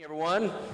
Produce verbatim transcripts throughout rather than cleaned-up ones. Good morning, everyone.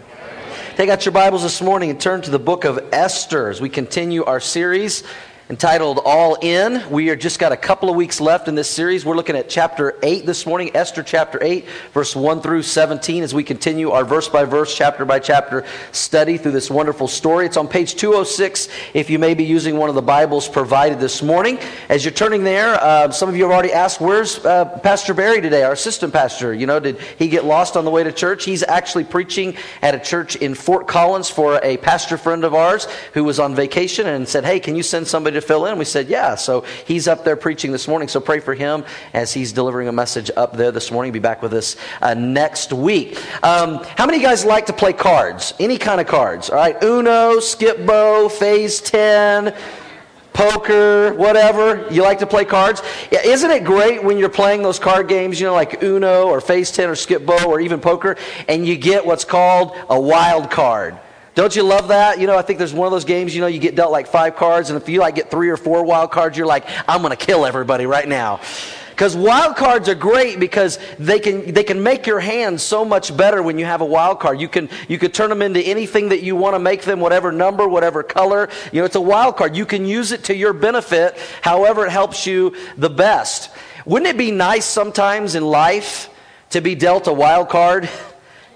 Take out your Bibles this morning and turn to the book of Esther as we continue our series entitled All In. We are just got a couple of weeks left in this series. We're looking at chapter eight this morning, Esther chapter eight, verse one through seventeen, as we continue our verse-by-verse, chapter-by-chapter study through this wonderful story. It's on page two oh six if you may be using one of the Bibles provided this morning. As you're turning there, uh, some of you have already asked, where's uh, Pastor Barry today, our assistant pastor? You know, did he get lost on the way to church? He's actually preaching at a church in Fort Collins for a pastor friend of ours who was on vacation and said, hey, can you send somebody to fill in? We said, yeah. So he's up there preaching this morning. So pray for him as he's delivering a message up there this morning. Be back with us uh, next week. Um, how many of you guys like to play cards? Any kind of cards? All right. Uno, Skip Bo, Phase ten, poker, whatever. You like to play cards? Yeah, isn't it great when you're playing those card games, you know, like Uno or Phase ten or Skip Bo or even poker, and you get what's called a wild card? Don't you love that? You know, I think there's one of those games, you know, you get dealt like five cards, and if you like get three or four wild cards, you're like, I'm going to kill everybody right now. Because wild cards are great because they can they can make your hand so much better when you have a wild card. You can you can turn them into anything that you want to make them, whatever number, whatever color. You know, it's a wild card. You can use it to your benefit, however it helps you the best. Wouldn't it be nice sometimes in life to be dealt a wild card?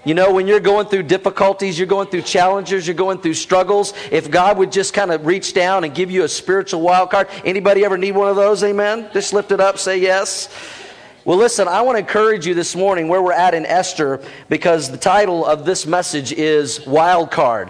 You know, when you're going through difficulties, you're going through challenges, you're going through struggles, if God would just kind of reach down and give you a spiritual wild card. Anybody ever need one of those? Amen? Just lift it up, say yes. Well, listen, I want to encourage you this morning where we're at in Esther, because the title of this message is Wild Card.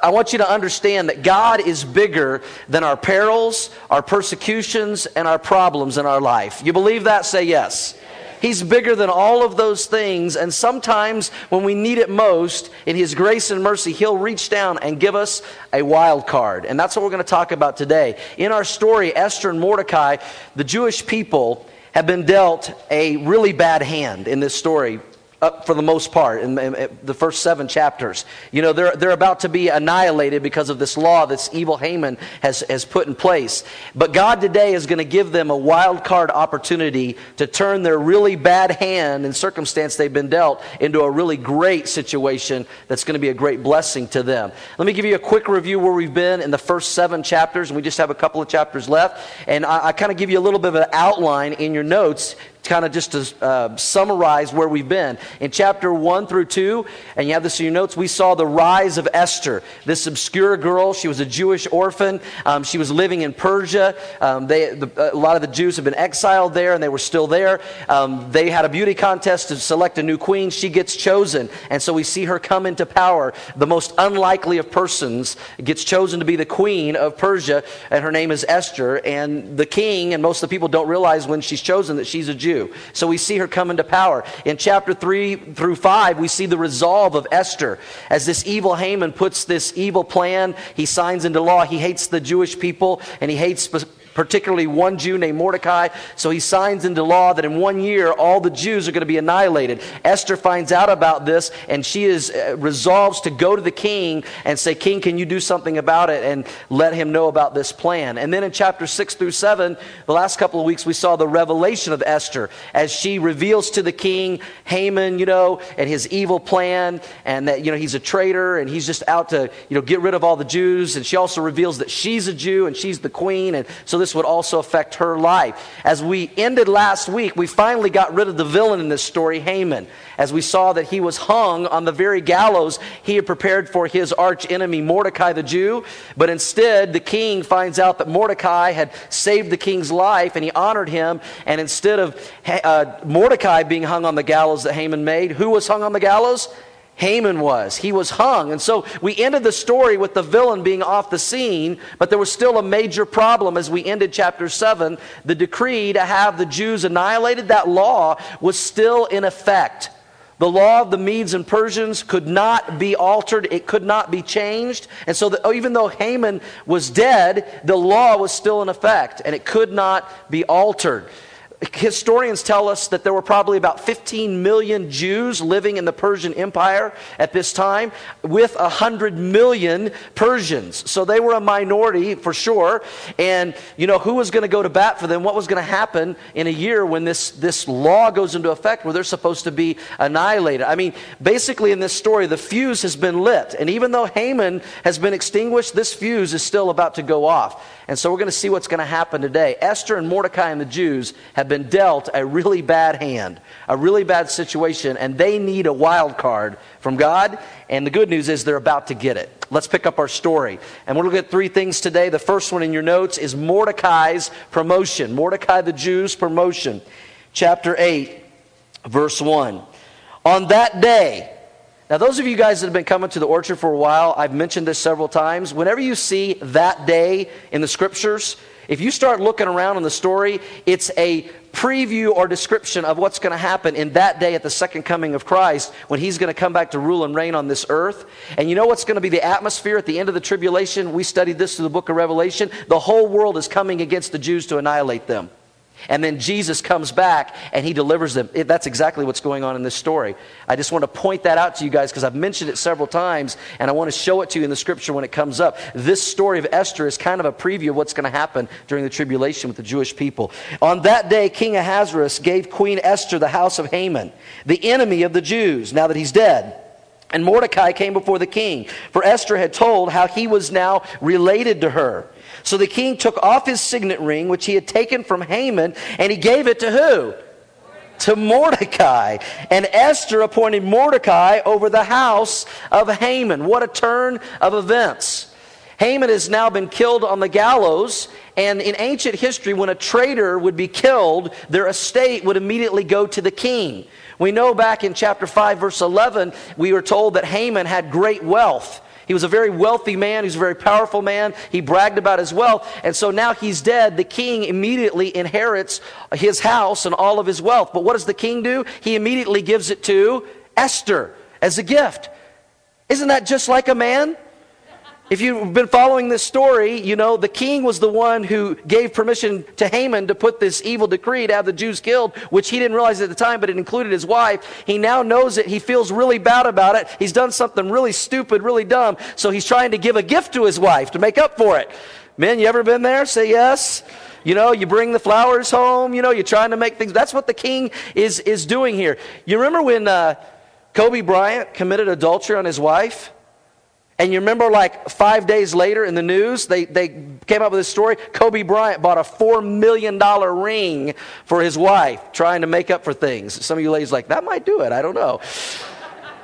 I want you to understand that God is bigger than our perils, our persecutions, and our problems in our life. You believe that? Say yes. He's bigger than all of those things, and sometimes when we need it most, in His grace and mercy, He'll reach down and give us a wild card. And that's what we're going to talk about today. In our story, Esther and Mordecai, the Jewish people have been dealt a really bad hand in this story. Up for the most part, in the first seven chapters. You know, they're, they're about to be annihilated because of this law this evil Haman has, has put in place. But God today is going to give them a wild card opportunity to turn their really bad hand and circumstance they've been dealt into a really great situation that's going to be a great blessing to them. Let me give you a quick review where we've been in the first seven chapters, and we just have a couple of chapters left. And I, I kind of give you a little bit of an outline in your notes, kind of just to uh, summarize where we've been. In chapter one through two, and you have this in your notes, we saw the rise of Esther, this obscure girl. She was a Jewish orphan. Um, she was living in Persia. Um, they, the, a lot of the Jews had been exiled there, and they were still there. Um, they had a beauty contest to select a new queen. She gets chosen, and so we see her come into power. The most unlikely of persons gets chosen to be the queen of Persia, and her name is Esther. And the king, and most of the people don't realize when she's chosen that she's a Jew. So we see her come into power. In chapter three through five, we see the resolve of Esther. As this evil Haman puts this evil plan, he signs into law. He hates the Jewish people, and he hates particularly one Jew named Mordecai. So he signs into law that in one year, all the Jews are going to be annihilated. Esther finds out about this, and she is uh, resolves to go to the king and say, King, can you do something about it and let him know about this plan? And then in chapter six through seven, the last couple of weeks, we saw the revelation of Esther as she reveals to the king, Haman, you know, and his evil plan, and that, you know, he's a traitor, and he's just out to, you know, get rid of all the Jews. And she also reveals that she's a Jew, and she's the queen, and so this This would also affect her life. As we ended last week, we finally got rid of the villain in this story, Haman, as we saw that he was hung on the very gallows he had prepared for his arch enemy, Mordecai the Jew. But instead, the king finds out that Mordecai had saved the king's life, and he honored him. And instead of uh, Mordecai being hung on the gallows that Haman made, who was hung on the gallows? Haman was. He was hung. And so we ended the story with the villain being off the scene, but there was still a major problem as we ended chapter seven. The decree to have the Jews annihilated, that law was still in effect. The law of the Medes and Persians could not be altered. It could not be changed. And so the, even though Haman was dead, the law was still in effect, and it could not be altered. Historians tell us that there were probably about fifteen million Jews living in the Persian Empire at this time, with one hundred million Persians. So they were a minority for sure. And, you know, who was going to go to bat for them? What was going to happen in a year when this, this law goes into effect where they're supposed to be annihilated? I mean, basically in this story, the fuse has been lit. And even though Haman has been extinguished, this fuse is still about to go off. And so we're going to see what's going to happen today. Esther and Mordecai and the Jews have been dealt a really bad hand, a really bad situation, and they need a wild card from God. And the good news is they're about to get it. Let's pick up our story. And we're going to look at three things today. The first one in your notes is Mordecai's promotion. Mordecai the Jew's promotion. Chapter eight, verse one. On that day... Now, those of you guys that have been coming to the Orchard for a while, I've mentioned this several times. Whenever you see that day in the Scriptures, if you start looking around in the story, it's a preview or description of what's going to happen in that day at the second coming of Christ, when he's going to come back to rule and reign on this earth. And you know what's going to be the atmosphere at the end of the tribulation? We studied this through the book of Revelation. The whole world is coming against the Jews to annihilate them. And then Jesus comes back and he delivers them. It, that's exactly what's going on in this story. I just want to point that out to you guys because I've mentioned it several times and I want to show it to you in the Scripture when it comes up. This story of Esther is kind of a preview of what's going to happen during the tribulation with the Jewish people. On that day, King Ahasuerus gave Queen Esther the house of Haman, the enemy of the Jews, now that he's dead. And Mordecai came before the king, for Esther had told how he was now related to her. So the king took off his signet ring, which he had taken from Haman, and he gave it to who? To Mordecai. And Esther appointed Mordecai over the house of Haman. What a turn of events. Haman has now been killed on the gallows, and in ancient history, when a traitor would be killed, their estate would immediately go to the king. We know back in chapter five, verse eleven, we were told that Haman had great wealth. He was a very wealthy man. He was a very powerful man. He bragged about his wealth. And so now he's dead. The king immediately inherits his house and all of his wealth. But what does the king do? He immediately gives it to Esther as a gift. Isn't that just like a man? If you've been following this story, you know, the king was the one who gave permission to Haman to put this evil decree to have the Jews killed, which he didn't realize at the time, but it included his wife. He now knows it. He feels really bad about it. He's done something really stupid, really dumb. So he's trying to give a gift to his wife to make up for it. Men, you ever been there? Say yes. You know, you bring the flowers home. You know, you're trying to make things. That's what the king is, is doing here. You remember when uh, Kobe Bryant committed adultery on his wife? And you remember, like, five days later in the news, they, they came up with this story. Kobe Bryant bought a four million dollars ring for his wife, trying to make up for things. Some of you ladies are like, that might do it. I don't know.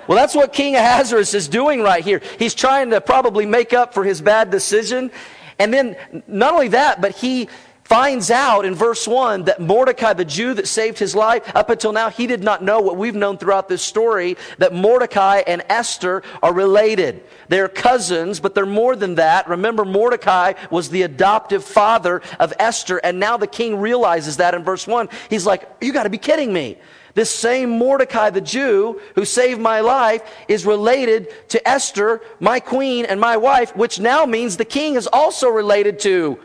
Well, that's what King Ahasuerus is doing right here. He's trying to probably make up for his bad decision. And then, not only that, but he finds out in verse one that Mordecai, the Jew that saved his life, up until now, he did not know what we've known throughout this story, that Mordecai and Esther are related. They're cousins, but they're more than that. Remember, Mordecai was the adoptive father of Esther, and now the king realizes that in verse one. He's like, you got to be kidding me. This same Mordecai, the Jew, who saved my life, is related to Esther, my queen, and my wife, which now means the king is also related to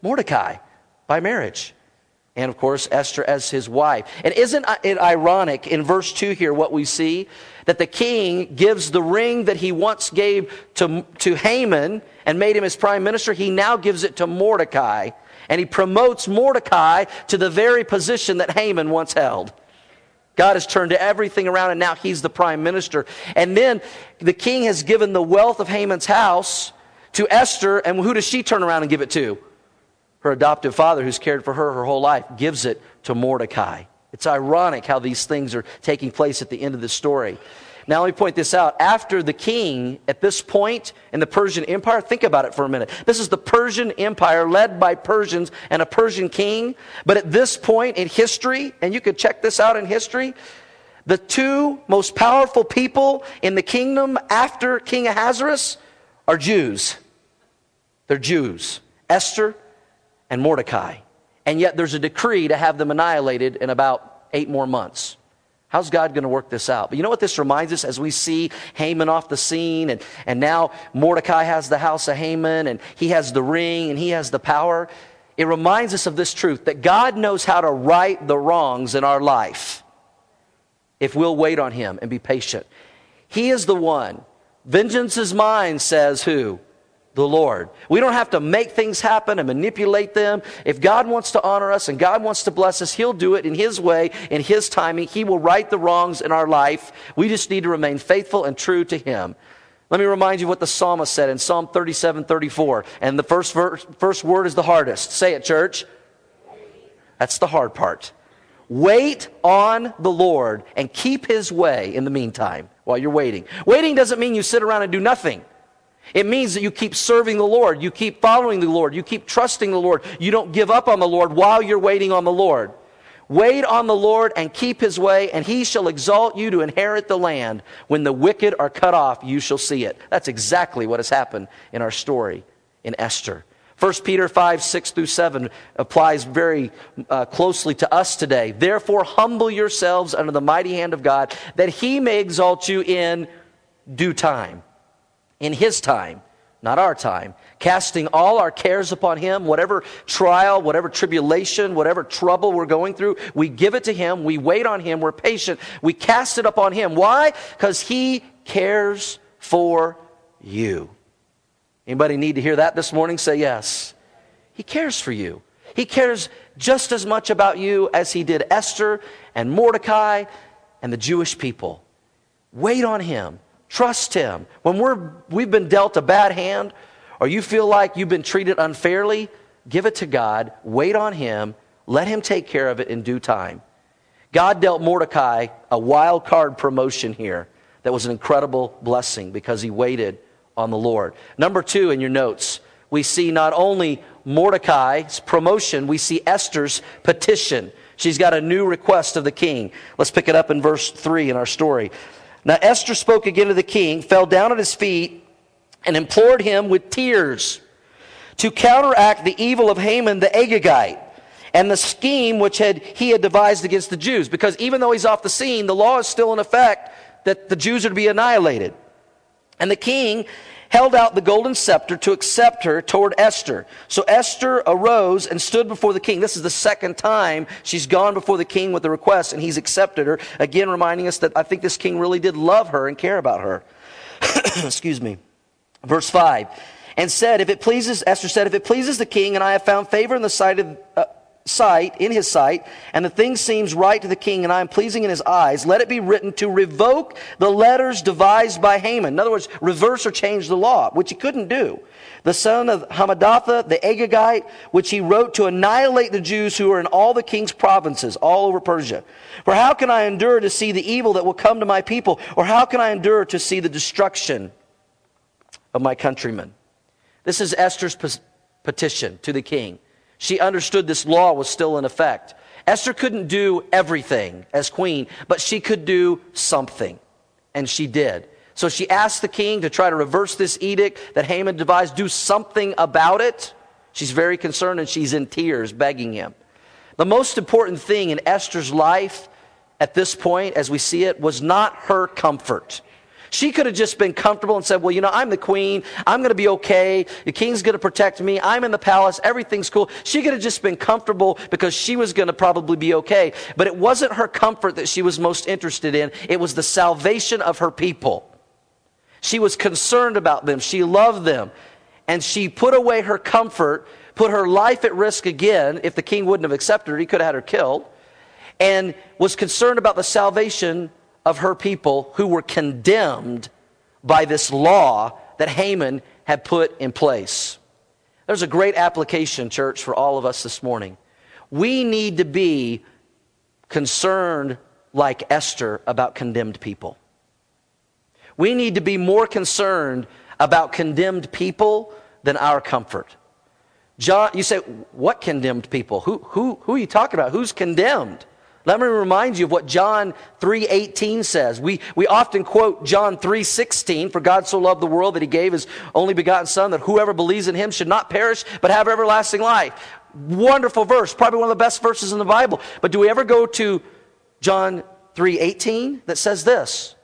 Mordecai by marriage. And, of course, Esther as his wife. And isn't it ironic in verse two here what we see? That the king gives the ring that he once gave to, to Haman and made him his prime minister. He now gives it to Mordecai. And he promotes Mordecai to the very position that Haman once held. God has turned everything around and now he's the prime minister. And then the king has given the wealth of Haman's house to Esther. And who does she turn around and give it to? Her adoptive father, who's cared for her her whole life, gives it to Mordecai. It's ironic how these things are taking place at the end of the story. Now, let me point this out. After the king, at this point in the Persian Empire, think about it for a minute. This is the Persian Empire led by Persians and a Persian king. But at this point in history, and you could check this out in history, the two most powerful people in the kingdom after King Ahasuerus are Jews. They're Jews. Esther and Mordecai. And yet there's a decree to have them annihilated in about eight more months. How's God going to work this out? But you know what this reminds us as we see Haman off the scene, and, and now Mordecai has the house of Haman, and he has the ring, and he has the power. it reminds us of this truth, that God knows how to right the wrongs in our life if we'll wait on him and be patient. He is the one. Vengeance is mine, says who? The Lord. We don't have to make things happen and manipulate them. If God wants to honor us and God wants to bless us, he'll do it in his way, in his timing. He will right the wrongs in our life. We just need to remain faithful and true to him. Let me remind you what the psalmist said in Psalm thirty-seven, thirty-four. And the first verse, first word is the hardest. Say it, church. That's the hard part. Wait on the Lord and keep his way in the meantime while you're waiting. Waiting doesn't mean you sit around and do nothing. It means that you keep serving the Lord. You keep following the Lord. You keep trusting the Lord. You don't give up on the Lord while you're waiting on the Lord. Wait on the Lord and keep his way, and he shall exalt you to inherit the land. When the wicked are cut off, you shall see it. That's exactly what has happened in our story in Esther. First Peter five, six through seven applies very uh, closely to us today. Therefore, humble yourselves under the mighty hand of God, that he may exalt you in due time. In his time, not our time, casting all our cares upon him, whatever trial, whatever tribulation, whatever trouble we're going through, we give it to him, we wait on him, we're patient, we cast it upon him. Why? Because he cares for you. Anybody need to hear that this morning? Say yes. He cares for you. He cares just as much about you as he did Esther and Mordecai and the Jewish people. Wait on him. Trust him. When we're, we've been dealt a bad hand, or you feel like you've been treated unfairly, give it to God. Wait on him. Let him take care of it in due time. God dealt Mordecai a wild card promotion here that was an incredible blessing because he waited on the Lord. Number two in your notes, we see not only Mordecai's promotion, we see Esther's petition. She's got a new request of the king. Let's pick it up in verse three in our story. Now Esther spoke again to the king, fell down at his feet, and implored him with tears to counteract the evil of Haman the Agagite and the scheme which had, he had devised against the Jews. Because even though he's off the scene, the law is still in effect that the Jews are to be annihilated. And the king held out the golden scepter to accept her toward Esther. So Esther arose and stood before the king. This is the second time she's gone before the king with a request, and he's accepted her. Again, reminding us that I think this king really did love her and care about her. Excuse me. Verse five. And said, if it pleases, Esther said, if it pleases the king, and I have found favor in the sight of, uh, sight, in his sight, and the thing seems right to the king, and I am pleasing in his eyes, let it be written to revoke the letters devised by Haman. In other words, reverse or change the law, which he couldn't do. The son of Hammedatha, the Agagite, which he wrote to annihilate the Jews who are in all the king's provinces, all over Persia. For how can I endure to see the evil that will come to my people? Or how can I endure to see the destruction of my countrymen? This is Esther's petition to the king. She understood this law was still in effect. Esther couldn't do everything as queen, but she could do something, and she did. So she asked the king to try to reverse this edict that Haman devised, do something about it. She's very concerned, and she's in tears begging him. The most important thing in Esther's life at this point, as we see it, was not her comfort. She could have just been comfortable and said, well, you know, I'm the queen. I'm going to be okay. The king's going to protect me. I'm in the palace. Everything's cool. She could have just been comfortable because she was going to probably be okay. But it wasn't her comfort that she was most interested in. It was the salvation of her people. She was concerned about them. She loved them. And she put away her comfort, put her life at risk again. If the king wouldn't have accepted her, he could have had her killed. And was concerned about the salvation of her people who were condemned by this law that Haman had put in place. There's a great application, church, for all of us this morning. We need to be concerned like Esther about condemned people. We need to be more concerned about condemned people than our comfort. John, you say, what condemned people? Who, who, who are you talking about? Who's condemned? Let me remind you of what John three eighteen says. We, we often quote John three sixteen, for God so loved the world that he gave his only begotten son, that whoever believes in him should not perish but have everlasting life. Wonderful verse, probably one of the best verses in the Bible. But do we ever go to John three eighteen that says this?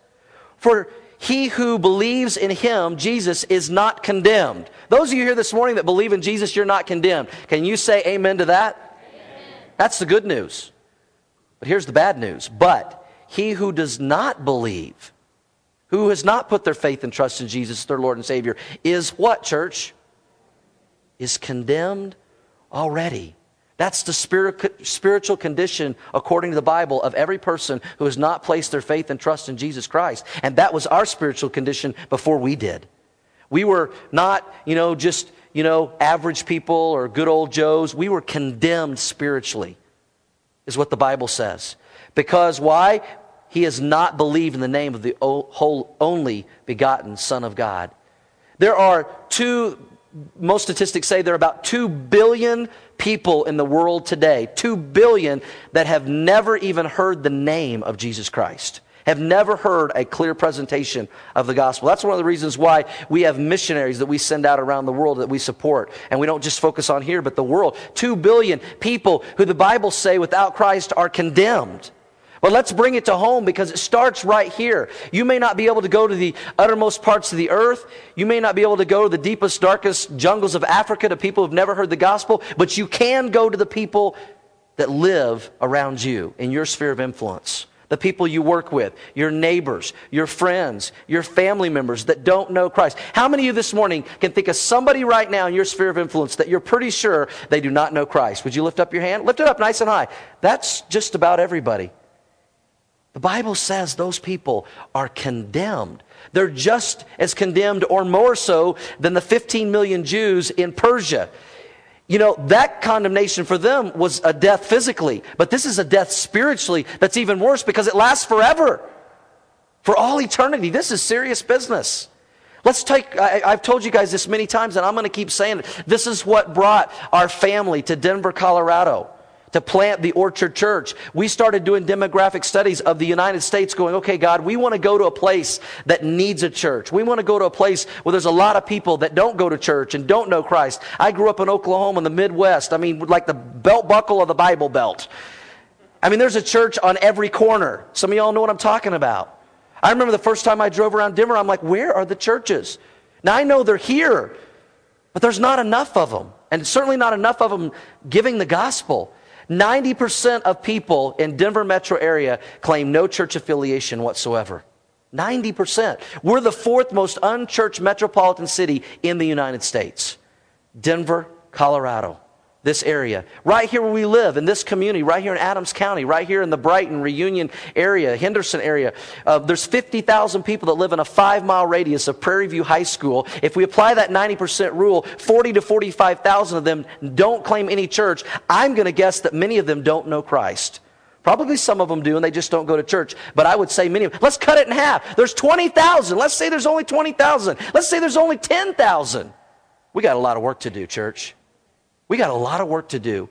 For he who believes in him, Jesus, is not condemned. Those of you here this morning that believe in Jesus, you're not condemned. Can you say amen to that? Amen. That's the good news. But here's the bad news. But he who does not believe, who has not put their faith and trust in Jesus, their Lord and Savior, is what, church? Is condemned already. That's the spiritual condition, according to the Bible, of every person who has not placed their faith and trust in Jesus Christ. And that was our spiritual condition before we did. We were not, you know, just, you know, average people or good old Joes. We were condemned spiritually, is what the Bible says. Because why? He has not believed in the name of the whole only begotten Son of God. There are two, most statistics say there are about two billion people in the world today, two billion, that have never even heard the name of Jesus Christ, have never heard a clear presentation of the gospel. That's one of the reasons why we have missionaries that we send out around the world that we support. And we don't just focus on here, but the world. Two billion people who the Bible say without Christ are condemned. But let's bring it to home, because it starts right here. You may not be able to go to the uttermost parts of the earth. You may not be able to go to the deepest, darkest jungles of Africa to people who've never heard the gospel. But you can go to the people that live around you in your sphere of influence. The people you work with, your neighbors, your friends, your family members that don't know Christ. How many of you this morning can think of somebody right now in your sphere of influence that you're pretty sure they do not know Christ? Would you lift up your hand? Lift it up nice and high. That's just about everybody. The Bible says those people are condemned. They're just as condemned or more so than the fifteen million Jews in Persia. You know, that condemnation for them was a death physically, but this is a death spiritually that's even worse, because it lasts forever, for all eternity. This is serious business. Let's take, I, I've told you guys this many times, and I'm going to keep saying it. This is what brought our family to Denver, Colorado, to plant the Orchard Church. We started doing demographic studies of the United States, going, okay, God, we want to go to a place that needs a church. We want to go to a place where there's a lot of people that don't go to church and don't know Christ. I grew up in Oklahoma in the Midwest. I mean, like the belt buckle of the Bible Belt. I mean, there's a church on every corner. Some of y'all know what I'm talking about. I remember the first time I drove around Denver, I'm like, where are the churches? Now, I know they're here, but there's not enough of them, and certainly not enough of them giving the gospel. ninety percent of people in Denver metro area claim no church affiliation whatsoever. ninety percent. We're the fourth most unchurched metropolitan city in the United States. Denver, Colorado, this area. Right here where we live, in this community, right here in Adams County, right here in the Brighton, Reunion area, Henderson area, uh, there's fifty thousand people that live in a five-mile radius of Prairie View High School. If we apply that ninety percent rule, forty to forty-five thousand of them don't claim any church. I'm going to guess that many of them don't know Christ. Probably some of them do, and they just don't go to church. But I would say many of them. Let's cut it in half. There's twenty thousand. Let's say there's only twenty thousand. Let's say there's only ten thousand. We got a lot of work to do, church. We got a lot of work to do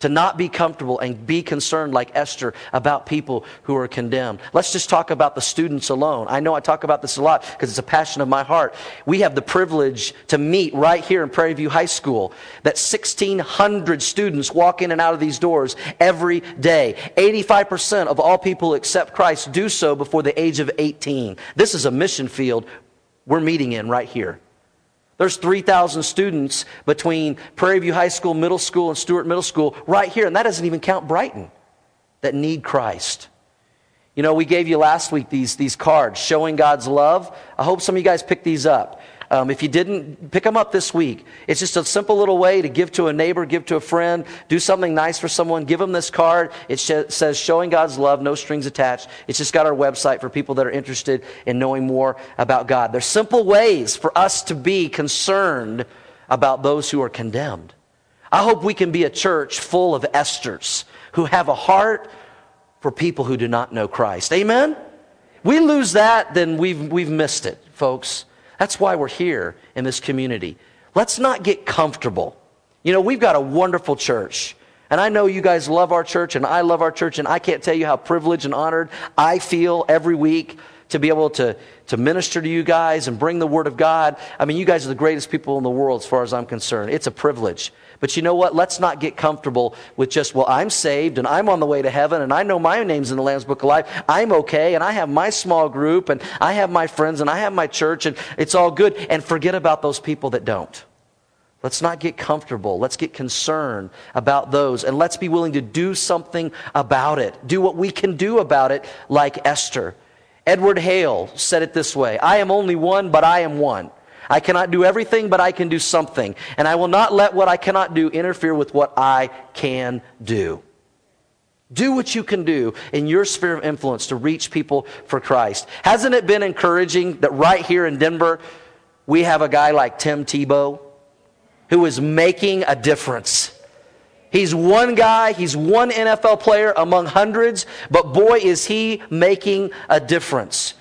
to not be comfortable and be concerned like Esther about people who are condemned. Let's just talk about the students alone. I know I talk about this a lot because it's a passion of my heart. We have the privilege to meet right here in Prairie View High School that sixteen hundred students walk in and out of these doors every day. eighty-five percent of all people who accept Christ do so before the age of eighteen. This is a mission field we're meeting in right here. There's three thousand students between Prairie View High School, Middle School, and Stuart Middle School right here, and that doesn't even count Brighton, that need Christ. You know, we gave you last week these, these cards, Showing God's Love. I hope some of you guys picked these up. Um, if you didn't, pick them up this week. It's just a simple little way to give to a neighbor, give to a friend, do something nice for someone, give them this card. It sh- says Showing God's Love, no strings attached. It's just got our website for people that are interested in knowing more about God. They're simple ways for us to be concerned about those who are condemned. I hope we can be a church full of Esthers who have a heart for people who do not know Christ. Amen? We lose that, then we've, we've missed it, folks. That's why we're here in this community. Let's not get comfortable. You know, we've got a wonderful church. And I know you guys love our church, and I love our church, and I can't tell you how privileged and honored I feel every week to be able to, to minister to you guys and bring the Word of God. I mean, you guys are the greatest people in the world as far as I'm concerned. It's a privilege. But you know what? Let's not get comfortable with just, well, I'm saved and I'm on the way to heaven and I know my name's in the Lamb's Book of Life. I'm okay and I have my small group and I have my friends and I have my church and it's all good. And forget about those people that don't. Let's not get comfortable. Let's get concerned about those. And let's be willing to do something about it. Do what we can do about it, like Esther. Edward Hale said it this way, "I am only one, but I am one. I cannot do everything, but I can do something. And I will not let what I cannot do interfere with what I can do." Do what you can do in your sphere of influence to reach people for Christ. Hasn't it been encouraging that right here in Denver, we have a guy like Tim Tebow, who is making a difference? He's one guy, he's one N F L player among hundreds, but boy is he making a difference.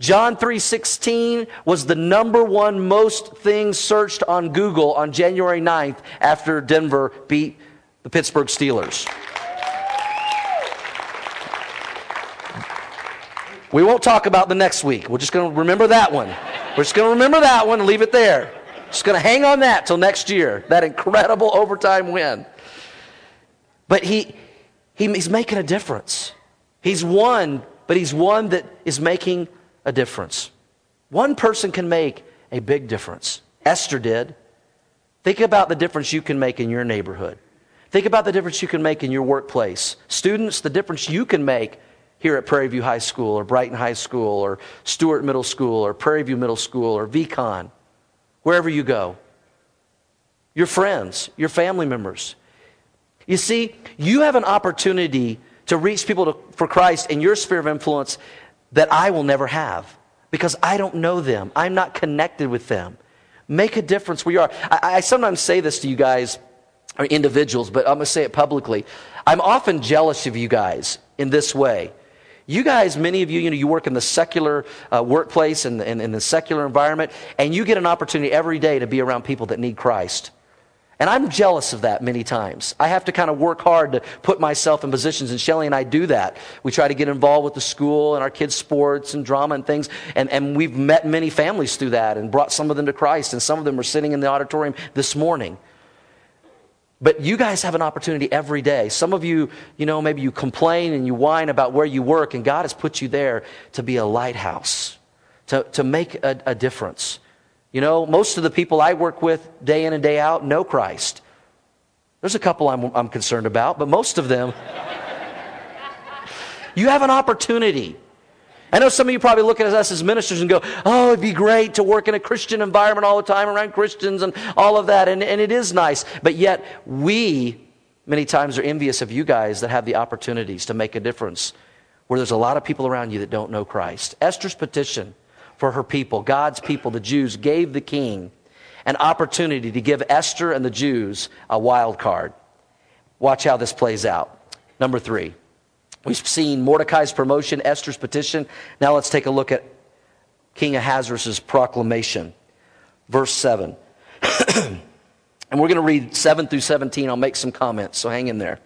John three sixteen was the number one most thing searched on Google on January ninth after Denver beat the Pittsburgh Steelers. We won't talk about the next week. We're just going to remember that one. We're just going to remember that one and leave it there. Just going to hang on that till next year, that incredible overtime win. But he, he he's making a difference. He's one, but he's one that is making a difference. One person can make a big difference. Esther did. Think about the difference you can make in your neighborhood. Think about the difference you can make in your workplace. Students, the difference you can make here at Prairie View High School or Brighton High School or Stuart Middle School or Prairie View Middle School or V CON. Wherever you go, your friends, your family members. You see, you have an opportunity to reach people to, for Christ in your sphere of influence that I will never have because I don't know them. I'm not connected with them. Make a difference where you are. I, I sometimes say this to you guys, or individuals, but I'm going to say it publicly. I'm often jealous of you guys in this way. You guys, many of you, you know, you work in the secular uh, workplace and in, in, in the secular environment, and you get an opportunity every day to be around people that need Christ. And I'm jealous of that many times. I have to kind of work hard to put myself in positions, and Shelly and I do that. We try to get involved with the school and our kids' sports and drama and things, and, and we've met many families through that and brought some of them to Christ, and some of them are sitting in the auditorium this morning. But you guys have an opportunity every day. Some of you, you know, maybe you complain and you whine about where you work, and God has put you there to be a lighthouse, to, to make a, a difference. You know, most of the people I work with day in and day out know Christ. There's a couple I'm, I'm concerned about, but most of them. You have an opportunity. I know some of you probably look at us as ministers and go, oh, it'd be great to work in a Christian environment all the time around Christians and all of that, and, and it is nice. But yet we many times are envious of you guys that have the opportunities to make a difference where there's a lot of people around you that don't know Christ. Esther's petition for her people, God's people, the Jews, gave the king an opportunity to give Esther and the Jews a wild card. Watch how this plays out. Number three. We've seen Mordecai's promotion, Esther's petition. Now let's take a look at King Ahasuerus' proclamation. Verse seven. And we're going to read seven through seventeen. I'll make some comments, so hang in there.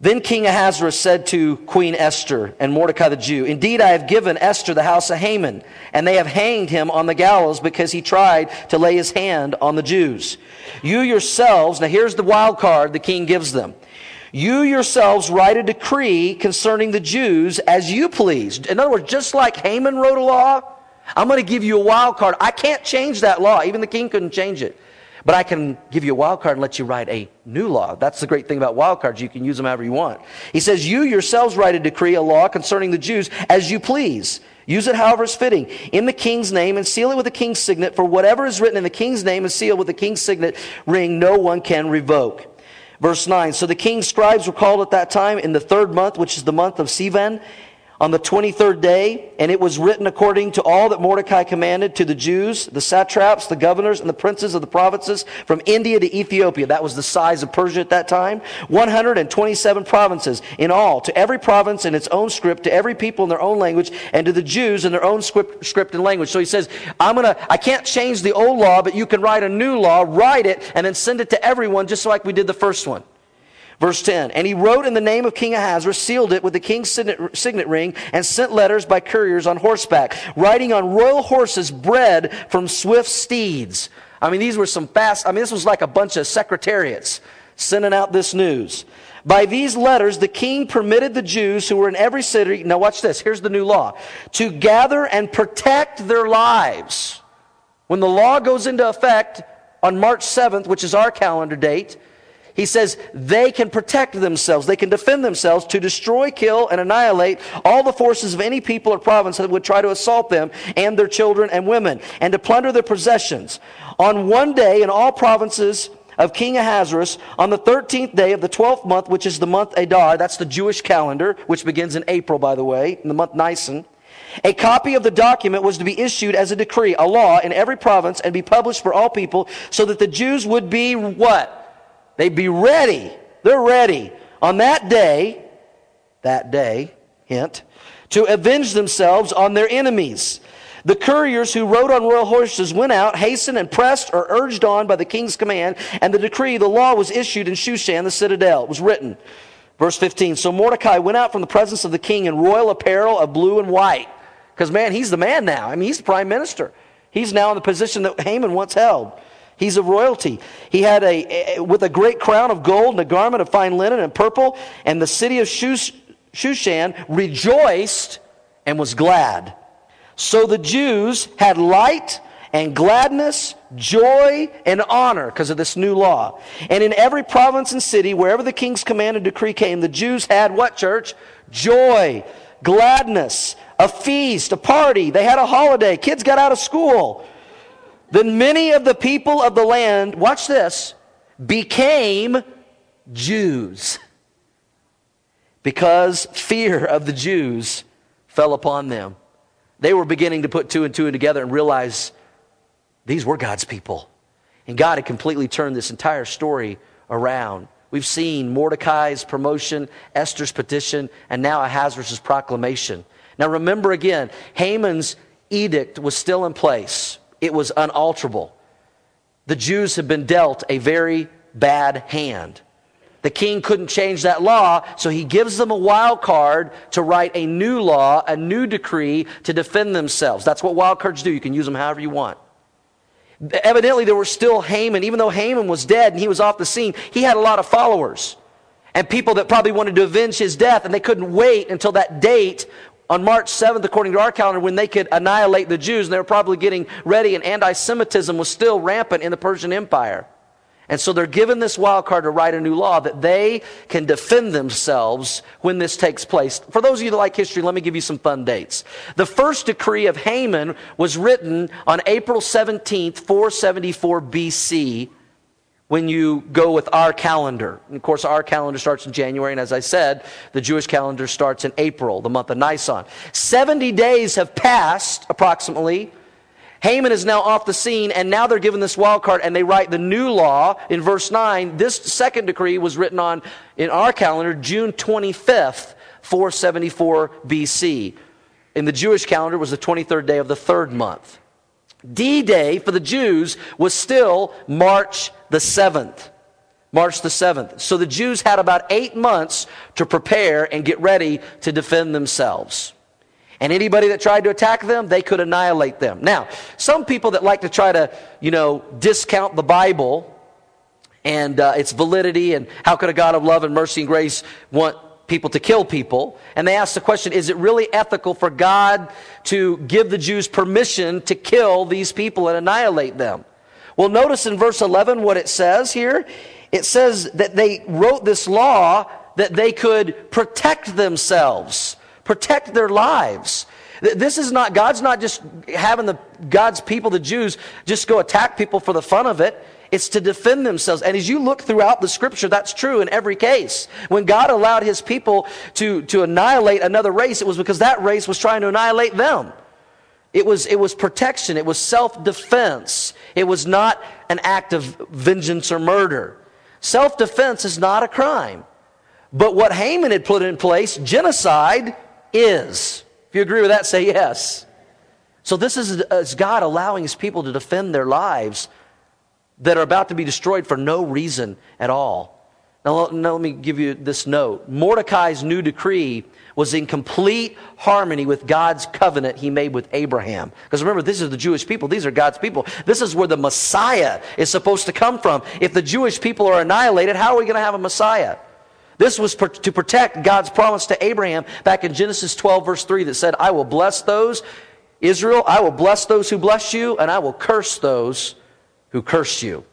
Then King Ahasuerus said to Queen Esther and Mordecai the Jew, "Indeed, I have given Esther the house of Haman, and they have hanged him on the gallows because he tried to lay his hand on the Jews. You yourselves," now here's the wild card the king gives them, "you yourselves write a decree concerning the Jews as you please." In other words, just like Haman wrote a law, I'm going to give you a wild card. I can't change that law. Even the king couldn't change it. But I can give you a wild card and let you write a new law. That's the great thing about wild cards. You can use them however you want. He says, "You yourselves write a decree, a law concerning the Jews as you please. Use it however is fitting in the king's name and seal it with the king's signet. For whatever is written in the king's name and sealed with the king's signet ring, no one can revoke." Verse nine, "So the king's scribes were called at that time in the third month, which is the month of Sivan, on the twenty-third day, and it was written according to all that Mordecai commanded to the Jews, the satraps, the governors, and the princes of the provinces from India to Ethiopia." That was the size of Persia at that time. one hundred twenty-seven provinces in all, to every province in its own script, to every people in their own language, and to the Jews in their own script, script and language. So he says, I'm gonna, I can't change the old law, but you can write a new law, write it, and then send it to everyone just like we did the first one. Verse ten, and he wrote in the name of King Ahasuerus, sealed it with the king's signet, signet ring, and sent letters by couriers on horseback, riding on royal horses bred from swift steeds. I mean, these were some fast, I mean, this was like a bunch of secretariats sending out this news. By these letters, the king permitted the Jews who were in every city, now watch this, here's the new law, to gather and protect their lives. When the law goes into effect on March seventh, which is our calendar date, he says they can protect themselves, they can defend themselves, to destroy, kill, and annihilate all the forces of any people or province that would try to assault them and their children and women, and to plunder their possessions. On one day in all provinces of King Ahasuerus, on the thirteenth day of the twelfth month, which is the month Adar, that's the Jewish calendar, which begins in April, by the way, in the month Nisan, a copy of the document was to be issued as a decree, a law, in every province, and be published for all people, so that the Jews would be what? They'd be ready. They're ready. On that day, that day, hint, to avenge themselves on their enemies. The couriers who rode on royal horses went out, hastened and pressed or urged on by the king's command, and the decree, the law, was issued in Shushan, the citadel. It was written. Verse fifteen, so Mordecai went out from the presence of the king in royal apparel of blue and white. Because, man, he's the man now. I mean, he's the prime minister. He's now in the position that Haman once held. He's of royalty. He had a, a with a great crown of gold and a garment of fine linen and purple, and the city of Shush, Shushan rejoiced and was glad. So the Jews had light and gladness, joy and honor because of this new law. And in every province and city, wherever the king's command and decree came, the Jews had what, church? Joy, gladness, a feast, a party. They had a holiday. Kids got out of school. Then many of the people of the land, watch this, became Jews because fear of the Jews fell upon them. They were beginning to put two and two together and realize these were God's people. And God had completely turned this entire story around. We've seen Mordecai's promotion, Esther's petition, and now Ahasuerus' proclamation. Now remember again, Haman's edict was still in place. It was unalterable. The Jews had been dealt a very bad hand. The king couldn't change that law, so he gives them a wild card to write a new law, a new decree to defend themselves. That's what wild cards do. You can use them however you want. Evidently, there were still Haman. Even though Haman was dead and he was off the scene, he had a lot of followers and people that probably wanted to avenge his death, and they couldn't wait until that date on March seventh, according to our calendar, when they could annihilate the Jews, and they were probably getting ready, and anti-Semitism was still rampant in the Persian Empire. And so they're given this wild card to write a new law that they can defend themselves when this takes place. For those of you that like history, let me give you some fun dates. The first decree of Haman was written on April seventeenth, four seventy-four B C, when you go with our calendar. And of course, our calendar starts in January, and as I said, the Jewish calendar starts in April, the month of Nisan. seventy days have passed, approximately. Haman is now off the scene, and now they're given this wild card, and they write the new law in verse nine. This second decree was written on, in our calendar, June twenty-fifth, four seventy-four B C. In the Jewish calendar, it was the twenty-third day of the third month. D-Day for the Jews was still March the seventh. March the seventh. So the Jews had about eight months to prepare and get ready to defend themselves. And anybody that tried to attack them, they could annihilate them. Now, some people that like to try to, you know, discount the Bible and uh, its validity, and how could a God of love and mercy and grace want people to kill people? And they ask the question, is it really ethical for God to give the Jews permission to kill these people and annihilate them? Well, notice in verse eleven what it says here. It says that they wrote this law that they could protect themselves, protect their lives. This is not, God's not just having the God's people, the Jews, just go attack people for the fun of it. It's to defend themselves. And as you look throughout the scripture, that's true in every case. When God allowed his people to, to annihilate another race, it was because that race was trying to annihilate them. It was, it was protection. It was self-defense. It was not an act of vengeance or murder. Self-defense is not a crime. But what Haman had put in place, genocide, is. If you agree with that, say yes. So this is, is God allowing his people to defend their lives that are about to be destroyed for no reason at all. Now, now let me give you this note. Mordecai's new decree was in complete harmony with God's covenant he made with Abraham. Because remember, this is the Jewish people. These are God's people. This is where the Messiah is supposed to come from. If the Jewish people are annihilated, how are we going to have a Messiah? This was per- to protect God's promise to Abraham back in Genesis twelve, verse three, that said, I will bless those, Israel, I will bless those who bless you, and I will curse those who curse you.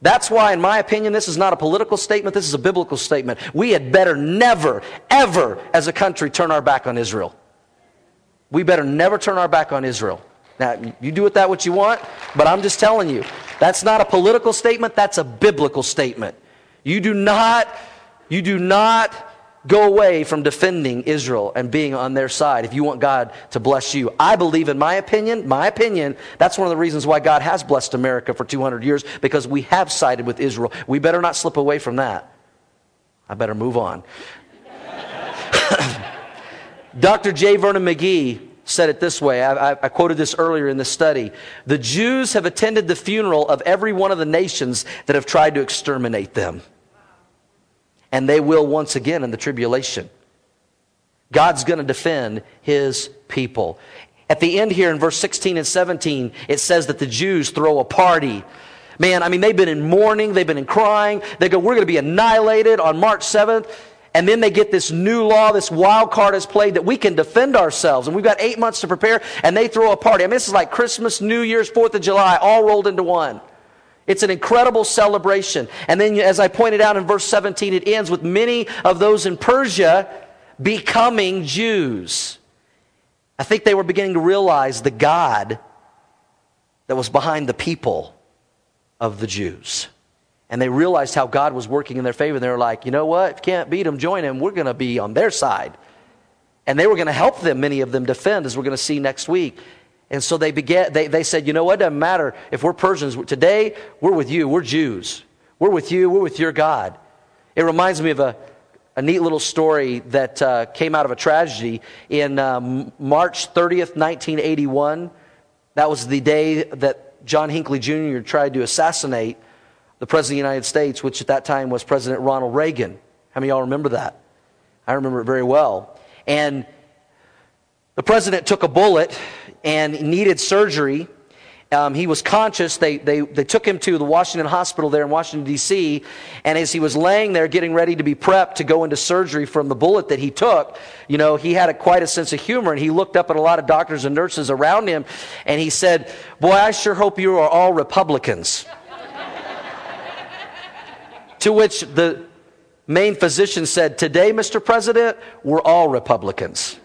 That's why, in my opinion, this is not a political statement. This is a biblical statement. We had better never, ever, as a country, turn our back on Israel. We better never turn our back on Israel. Now, you do with that what you want, but I'm just telling you, that's not a political statement. That's a biblical statement. You do not, you do not go away from defending Israel and being on their side if you want God to bless you. I believe, in my opinion, my opinion, that's one of the reasons why God has blessed America for two hundred years, because we have sided with Israel. We better not slip away from that. I better move on. Doctor J. Vernon McGee said it this way. I, I, I quoted this earlier in the study. The Jews have attended the funeral of every one of the nations that have tried to exterminate them. And they will once again in the tribulation. God's going to defend his people. At the end here in verse sixteen and seventeen, it says that the Jews throw a party. Man, I mean, they've been in mourning. They've been in crying. They go, we're going to be annihilated on March seventh. And then they get this new law, this wild card is played that we can defend ourselves. And we've got eight months to prepare. And they throw a party. I mean, this is like Christmas, New Year's, fourth of July, all rolled into one. It's an incredible celebration. And then, as I pointed out in verse seventeen, it ends with many of those in Persia becoming Jews. I think they were beginning to realize the God that was behind the people of the Jews. And they realized how God was working in their favor. And they were like, you know what? If you can't beat them, join them. We're going to be on their side. And they were going to help them, many of them, defend, as we're going to see next week. And so they began, they, they said, you know what, it doesn't matter if we're Persians. Today, we're with you. We're Jews. We're with you. We're with your God. It reminds me of a, a neat little story that uh, came out of a tragedy in um, March thirtieth, nineteen eighty-one. That was the day that John Hinckley Junior tried to assassinate the President of the United States, which at that time was President Ronald Reagan. How many of y'all remember that? I remember it very well. And the president took a bullet and needed surgery. Um, he was conscious. They, they, they took him to the Washington hospital there in Washington, D C And as he was laying there getting ready to be prepped to go into surgery from the bullet that he took, you know, he had a, quite a sense of humor. And he looked up at a lot of doctors and nurses around him. And he said, boy, I sure hope you are all Republicans. To which the main physician said, today, Mister President, we're all Republicans.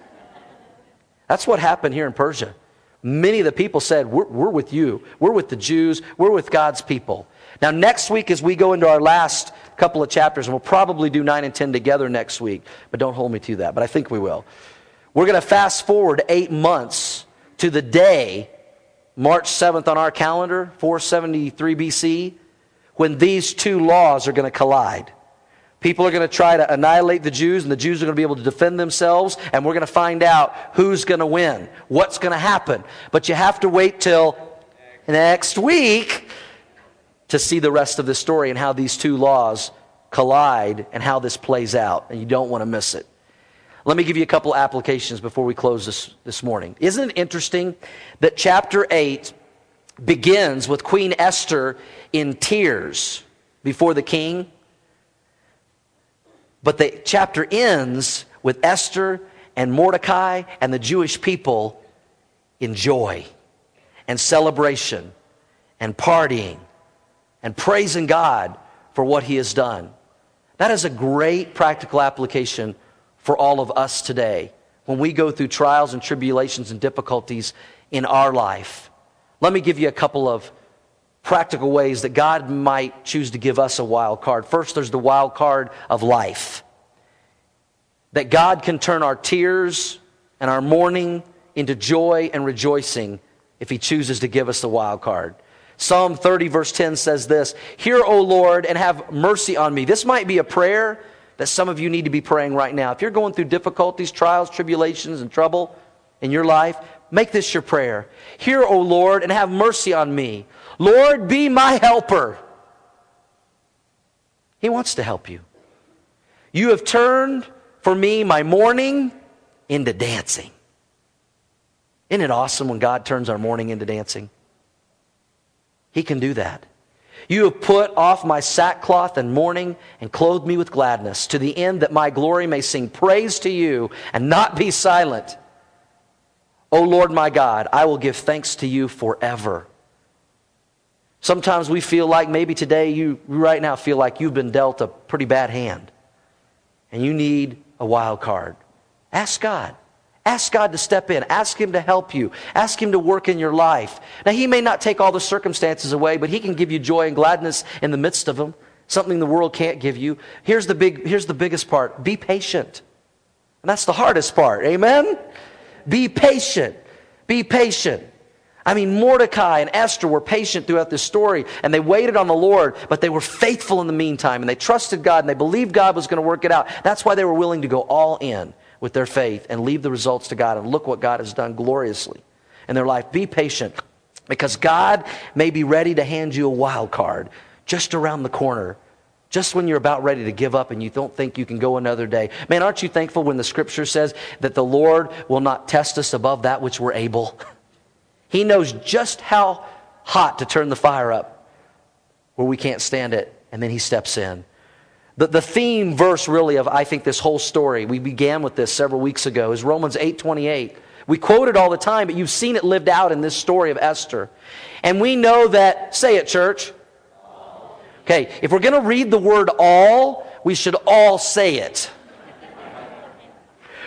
That's what happened here in Persia. Many of the people said, we're, we're with you. We're with the Jews. We're with God's people. Now, next week, as we go into our last couple of chapters, and we'll probably do nine and ten together next week, but don't hold me to that, but I think we will. We're going to fast forward eight months to the day, March seventh on our calendar, four seventy-three B C, when these two laws are going to collide. People are going to try to annihilate the Jews, and the Jews are going to be able to defend themselves, and we're going to find out who's going to win, what's going to happen. But you have to wait till next week to see the rest of the story and how these two laws collide and how this plays out, and you don't want to miss it. Let me give you a couple applications before we close this, this morning. Isn't it interesting that chapter eight begins with Queen Esther in tears before the king? But the chapter ends with Esther and Mordecai and the Jewish people in joy and celebration and partying and praising God for what he has done. That is a great practical application for all of us today when we go through trials and tribulations and difficulties in our life. Let me give you a couple of practical ways that God might choose to give us a wild card. First, there's the wild card of life. That God can turn our tears and our mourning into joy and rejoicing if he chooses to give us the wild card. Psalm thirty verse ten says this, hear, O Lord, and have mercy on me. This might be a prayer that some of you need to be praying right now. If you're going through difficulties, trials, tribulations, and trouble in your life, make this your prayer. Hear, O Lord, and have mercy on me. Lord, be my helper. He wants to help you. You have turned for me my mourning into dancing. Isn't it awesome when God turns our mourning into dancing? He can do that. You have put off my sackcloth and mourning and clothed me with gladness, to the end that my glory may sing praise to you and not be silent. O Lord my God, I will give thanks to you forever. Sometimes we feel like maybe today you right now feel like you've been dealt a pretty bad hand and you need a wild card. Ask God. Ask God to step in. Ask Him to help you. Ask Him to work in your life. Now, He may not take all the circumstances away, but He can give you joy and gladness in the midst of them, something the world can't give you. Here's the big, here's the biggest part. Be patient. And that's the hardest part. Amen? Be patient. Be patient. I mean, Mordecai and Esther were patient throughout this story, and they waited on the Lord, but they were faithful in the meantime, and they trusted God, and they believed God was going to work it out. That's why they were willing to go all in with their faith and leave the results to God, and look what God has done gloriously in their life. Be patient, because God may be ready to hand you a wild card just around the corner, just when you're about ready to give up and you don't think you can go another day. Man, aren't you thankful when the Scripture says that the Lord will not test us above that which we're able? He knows just how hot to turn the fire up where we can't stand it, and then He steps in. The, the theme verse, really, of I think this whole story, we began with this several weeks ago, is Romans eight twenty-eight. We quote it all the time, but you've seen it lived out in this story of Esther. And we know that, say it, church. Okay, if we're going to read the word all, we should all say it.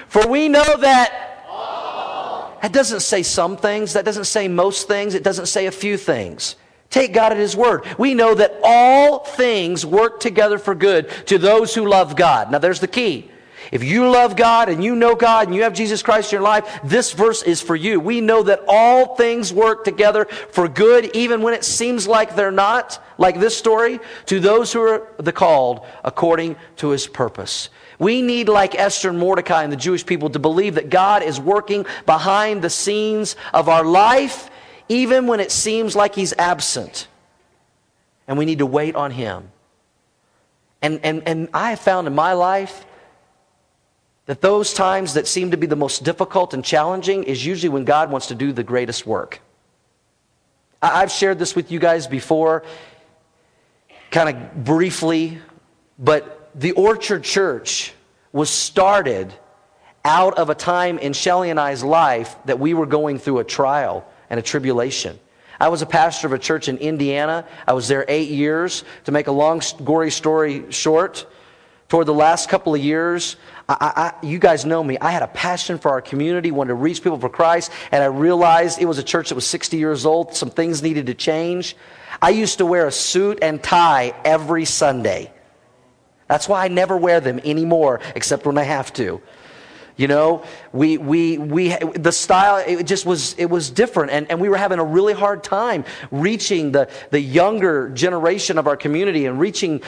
For we know that all. That doesn't say some things, that doesn't say most things, it doesn't say a few things. Take God at His word. We know that all things work together for good to those who love God. Now there's the key. If you love God and you know God and you have Jesus Christ in your life, this verse is for you. We know that all things work together for good, even when it seems like they're not, like this story, to those who are the called according to His purpose. We need, like Esther and Mordecai and the Jewish people, to believe that God is working behind the scenes of our life, even when it seems like He's absent. And we need to wait on Him. And, and, and I have found in my life that those times that seem to be the most difficult and challenging is usually when God wants to do the greatest work. I, I've shared this with you guys before, kind of briefly, but the Orchard Church was started out of a time in Shelley and I's life that we were going through a trial and a tribulation. I was a pastor of a church in Indiana. I was there eight years. To make a long, gory story short, toward the last couple of years, I, I, you guys know me. I had a passion for our community, wanted to reach people for Christ, and I realized it was a church that was sixty years old. Some things needed to change. I used to wear a suit and tie every Sunday. That's why I never wear them anymore, except when I have to. You know, we, we, we, the style, it just was, it was different. And, and we were having a really hard time reaching the, the younger generation of our community, and reaching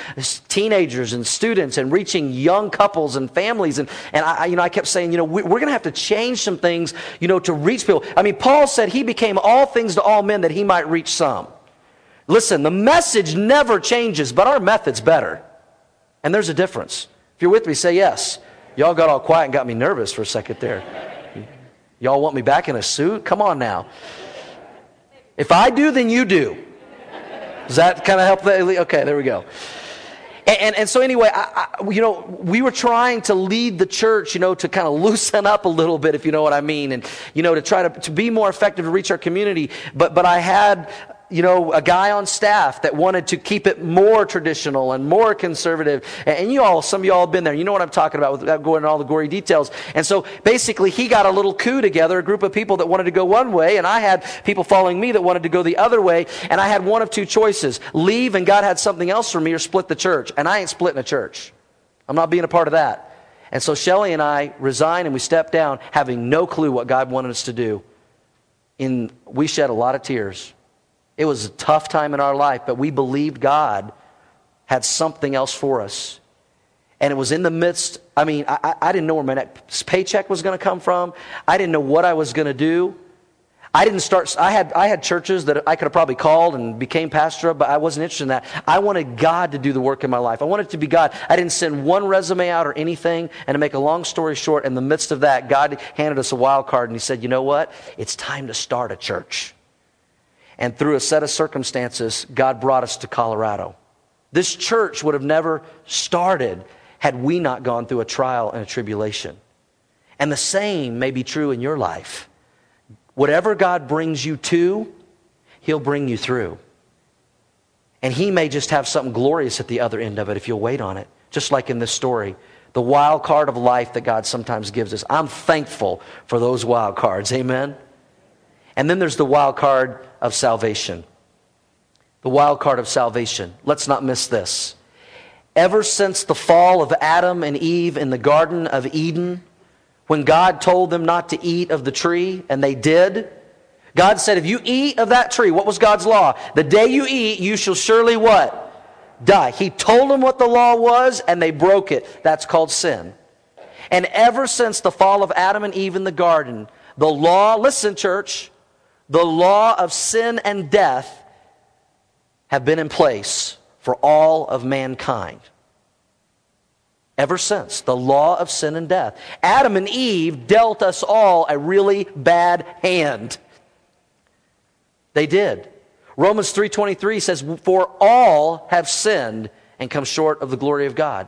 teenagers and students, and reaching young couples and families. And, and I, you know, I kept saying, you know, we, we're going to have to change some things, you know, to reach people. I mean, Paul said he became all things to all men that he might reach some. Listen, the message never changes, but our method's better. And there's a difference. If you're with me, say yes. Y'all got all quiet and got me nervous for a second there. Y'all want me back in a suit? Come on now. If I do, then you do. Does that kind of help? That? Okay, there we go. And, and, and so anyway, I, I, you know, we were trying to lead the church, you know, to kind of loosen up a little bit, if you know what I mean, and, you know, to try to, to be more effective to reach our community. But, but I had, you know, a guy on staff that wanted to keep it more traditional and more conservative. And you all, some of you all have been there. You know what I'm talking about without going into all the gory details. And so basically he got a little coup together, a group of people that wanted to go one way, and I had people following me that wanted to go the other way. And I had one of two choices: leave and God had something else for me, or split the church. And I ain't splitting a church. I'm not being a part of that. And so Shelley and I resigned and we stepped down, having no clue what God wanted us to do. And we shed a lot of tears. It was a tough time in our life, but we believed God had something else for us. And it was in the midst, I mean, I, I didn't know where my next paycheck was going to come from. I didn't know what I was going to do. I didn't start, I had I had churches that I could have probably called and became pastor of, but I wasn't interested in that. I wanted God to do the work in my life. I wanted it to be God. I didn't send one resume out or anything. And to make a long story short, in the midst of that, God handed us a wild card and he said, you know what? It's time to start a church. And through a set of circumstances, God brought us to Colorado. This church would have never started had we not gone through a trial and a tribulation. And the same may be true in your life. Whatever God brings you to, he'll bring you through. And he may just have something glorious at the other end of it if you'll wait on it. Just like in this story, the wild card of life that God sometimes gives us. I'm thankful for those wild cards. Amen? And then there's the wild card of salvation. The wild card of salvation. Let's not miss this. Ever since the fall of Adam and Eve in the Garden of Eden, when God told them not to eat of the tree, and they did, God said, if you eat of that tree, what was God's law? The day you eat, you shall surely what? Die. He told them what the law was, and they broke it. That's called sin. And ever since the fall of Adam and Eve in the garden, the law, listen church, the law of sin and death have been in place for all of mankind. Ever since, the law of sin and death. Adam and Eve dealt us all a really bad hand. They did. Romans three twenty-three says, for all have sinned and come short of the glory of God.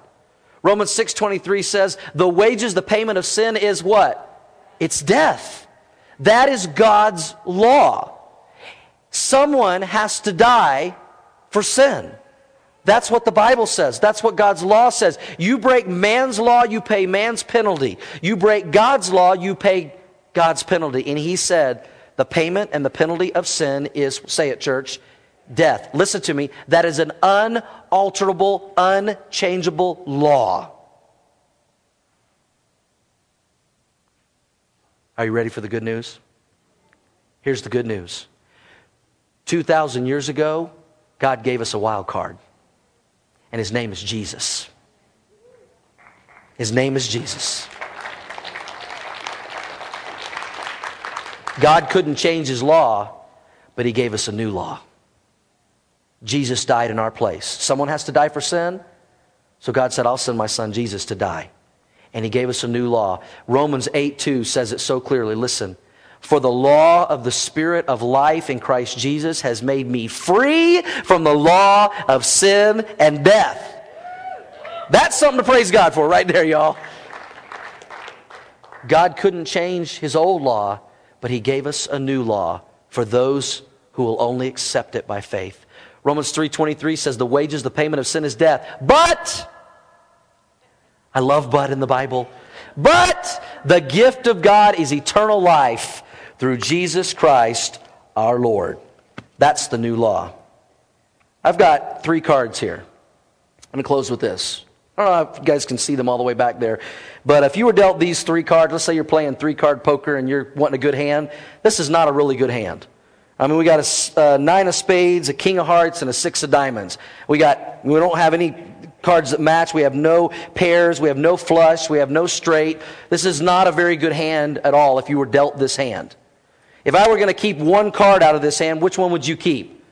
Romans six twenty-three says, the wages, the payment of sin is what? It's death. That is God's law. Someone has to die for sin. That's what the Bible says. That's what God's law says. You break man's law, you pay man's penalty. You break God's law, you pay God's penalty. And he said, the payment and the penalty of sin is, say it church, death. Listen to me, that is an unalterable, unchangeable law. Are you ready for the good news? Here's the good news. two thousand years ago, God gave us a wild card. And his name is Jesus. His name is Jesus. God couldn't change his law, but he gave us a new law. Jesus died in our place. Someone has to die for sin, so God said, I'll send my son Jesus to die. And he gave us a new law. Romans eight two says it so clearly. Listen, for the law of the Spirit of life in Christ Jesus has made me free from the law of sin and death. That's something to praise God for right there, y'all. God couldn't change his old law, but he gave us a new law for those who will only accept it by faith. Romans three twenty-three says the wages, the payment of sin is death. But, I love but in the Bible, but the gift of God is eternal life through Jesus Christ our Lord. That's the new law. I've got three cards here. I'm going to close with this. I don't know if you guys can see them all the way back there, but if you were dealt these three cards, let's say you're playing three-card poker and you're wanting a good hand, this is not a really good hand. I mean, we got a, a nine of spades, a king of hearts, and a six of diamonds. We got, we don't have any cards that match. We have no pairs. We have no flush. We have no straight. This is not a very good hand at all if you were dealt this hand. If I were going to keep one card out of this hand, which one would you keep?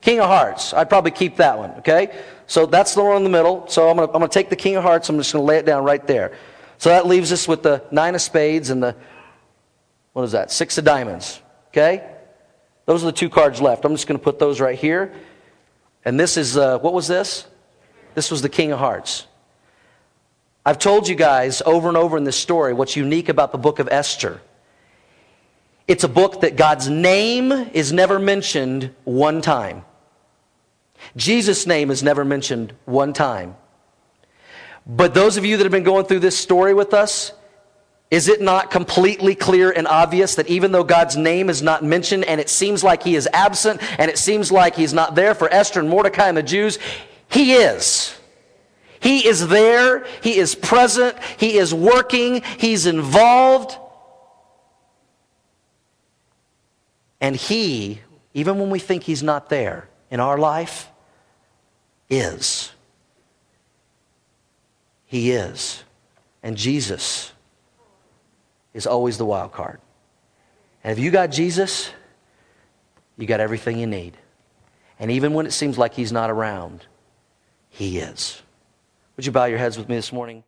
King of hearts. I'd probably keep that one, okay? So that's the one in the middle. So I'm going to I'm going to take the king of hearts. I'm just going to lay it down right there. So that leaves us with the nine of spades and the, what is that, six of diamonds, okay? Those are the two cards left. I'm just going to put those right here. And this is, uh, what was this? This was the king of hearts. I've told you guys over and over in this story what's unique about the book of Esther. It's a book that God's name is never mentioned one time. Jesus' name is never mentioned one time. But those of you that have been going through this story with us, is it not completely clear and obvious that even though God's name is not mentioned and it seems like he is absent and it seems like he's not there for Esther and Mordecai and the Jews, he is. He is there. He is present. He is working. He's involved. And he, even when we think he's not there in our life, is. He is. And Jesus is always the wild card. And if you got Jesus, you got everything you need. And even when it seems like he's not around, he is. Would you bow your heads with me this morning?